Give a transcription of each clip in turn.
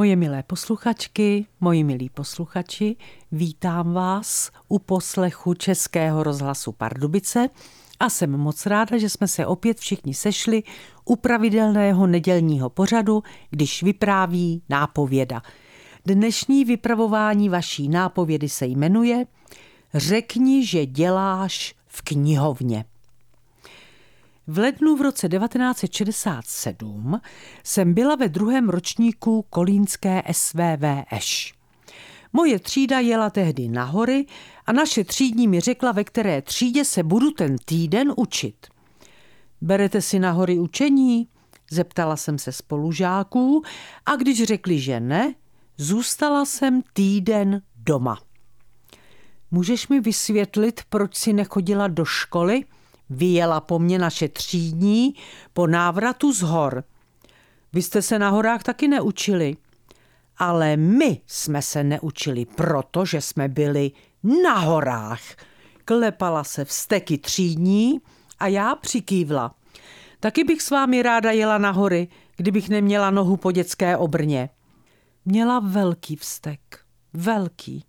Moje milé posluchačky, moji milí posluchači, vítám vás u poslechu Českého rozhlasu Pardubice a jsem moc ráda, že jsme se opět všichni sešli u pravidelného nedělního pořadu, když vypráví nápověda. Dnešní vypravování vaší nápovědy se jmenuje Řekni, že děláš v knihovně. V lednu v roce 1967 jsem byla ve druhém ročníku kolínské SVVŠ. Moje třída jela tehdy na hory a naše třídní mi řekla, ve které třídě se budu ten týden učit. Berete si na hory učení? Zeptala jsem se spolužáků a když řekli, že ne, zůstala jsem týden doma. Můžeš mi vysvětlit, proč si nechodila do školy? Vyjela po mně naše třídní po návratu z hor. Vy jste se na horách taky neučili. Ale my jsme se neučili, protože jsme byli na horách. Klepala se vzteky třídní a já přikývla. Taky bych s vámi ráda jela na hory, kdybych neměla nohu po dětské obrně. Měla velký vztek. Velký.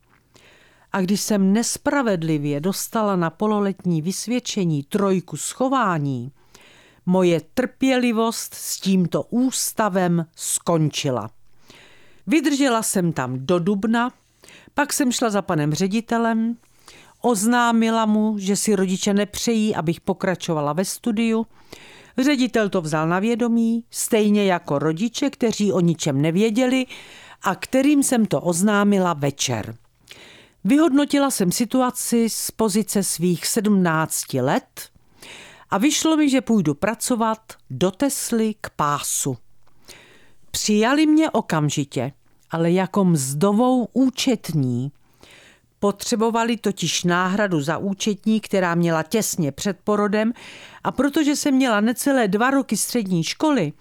A když jsem nespravedlivě dostala na pololetní vysvědčení 3 schování, moje trpělivost s tímto ústavem skončila. Vydržela jsem tam do dubna, pak jsem šla za panem ředitelem, oznámila mu, že si rodiče nepřejí, abych pokračovala ve studiu. Ředitel to vzal na vědomí, stejně jako rodiče, kteří o ničem nevěděli a kterým jsem to oznámila večer. Vyhodnotila jsem situaci z pozice svých 17 let a vyšlo mi, že půjdu pracovat do Tesly k pásu. Přijali mě okamžitě, ale jako mzdovou účetní. Potřebovali totiž náhradu za účetní, která měla těsně před porodem, a protože jsem měla necelé 2 roky střední školy,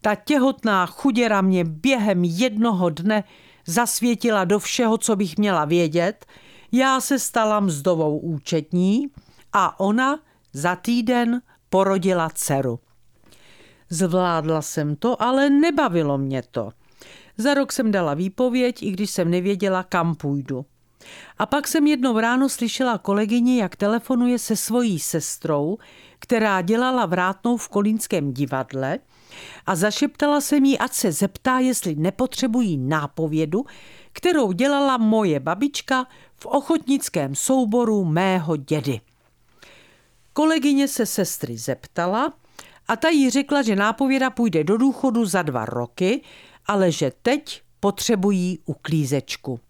ta těhotná chuděra mě během jednoho dne zasvětila do všeho, co bych měla vědět, já se stala mzdovou účetní a ona za týden porodila dceru. Zvládla jsem to, ale nebavilo mě to. Za rok jsem dala výpověď, i když jsem nevěděla, kam půjdu. A pak jsem jednou ráno slyšela kolegyni, jak telefonuje se svojí sestrou, která dělala vrátnou v kolínském divadle, a zašeptala jsem jí, ať se zeptá, jestli nepotřebují nápovědu, kterou dělala moje babička v ochotnickém souboru mého dědy. Kolegyně se sestry zeptala a ta jí řekla, že nápověda půjde do důchodu za 2 roky, ale že teď potřebují uklízečku.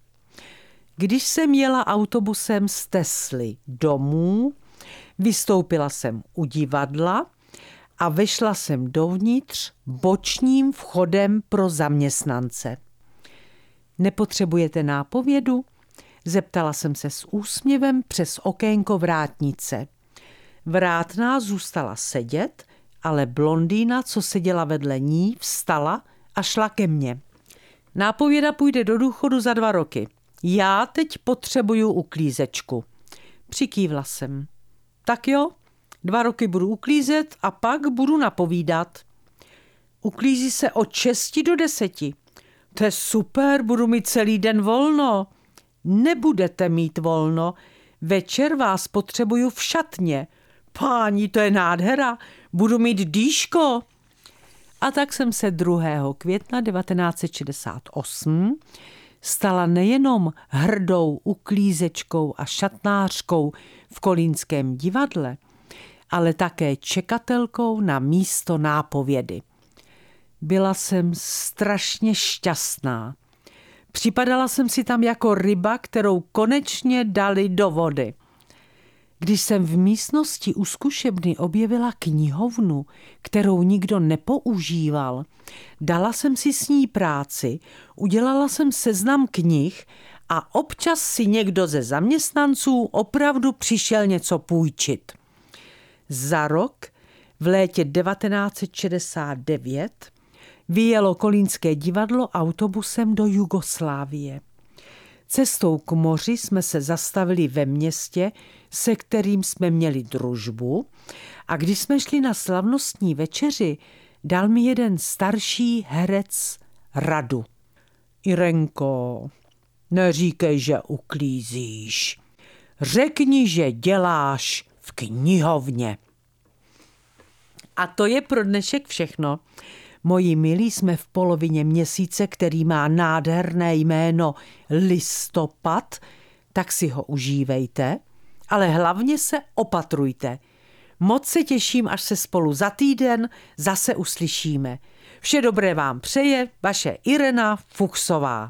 Když jsem jela autobusem z Tesly domů, vystoupila jsem u divadla a vešla jsem dovnitř bočním vchodem pro zaměstnance. Nepotřebujete nápovědu? Zeptala jsem se s úsměvem přes okénko vrátnice. Vrátná zůstala sedět, ale blondýna, co seděla vedle ní, vstala a šla ke mně. Nápověda půjde do důchodu za 2 roky. Já teď potřebuju uklízečku. Přikývla jsem. Tak jo, 2 roky budu uklízet a pak budu napovídat. Uklízí se od 6 do 10. To je super, budu mít celý den volno. Nebudete mít volno. Večer vás potřebuju v šatně. Páni, to je nádhera. Budu mít dýško. A tak jsem se 2. května 1968 stala nejenom hrdou uklízečkou a šatnářkou v kolínském divadle, ale také čekatelkou na místo nápovědy. Byla jsem strašně šťastná. Připadala jsem si tam jako ryba, kterou konečně dali do vody. Když jsem v místnosti u zkušebny objevila knihovnu, kterou nikdo nepoužíval, dala jsem si s ní práci, udělala jsem seznam knih a občas si někdo ze zaměstnanců opravdu přišel něco půjčit. Za rok, v létě 1969, vyjelo kolínské divadlo autobusem do Jugoslávie. Cestou k moři jsme se zastavili ve městě, se kterým jsme měli družbu, a když jsme šli na slavnostní večeři, dal mi jeden starší herec radu. Irenko, neříkej, že uklízíš. Řekni, že děláš v knihovně. A to je pro dnešek všechno. Moji milí, jsme v polovině měsíce, který má nádherné jméno listopad, tak si ho užívejte, ale hlavně se opatrujte. Moc se těším, až se spolu za týden zase uslyšíme. Vše dobré vám přeje vaše Irena Fuchsová.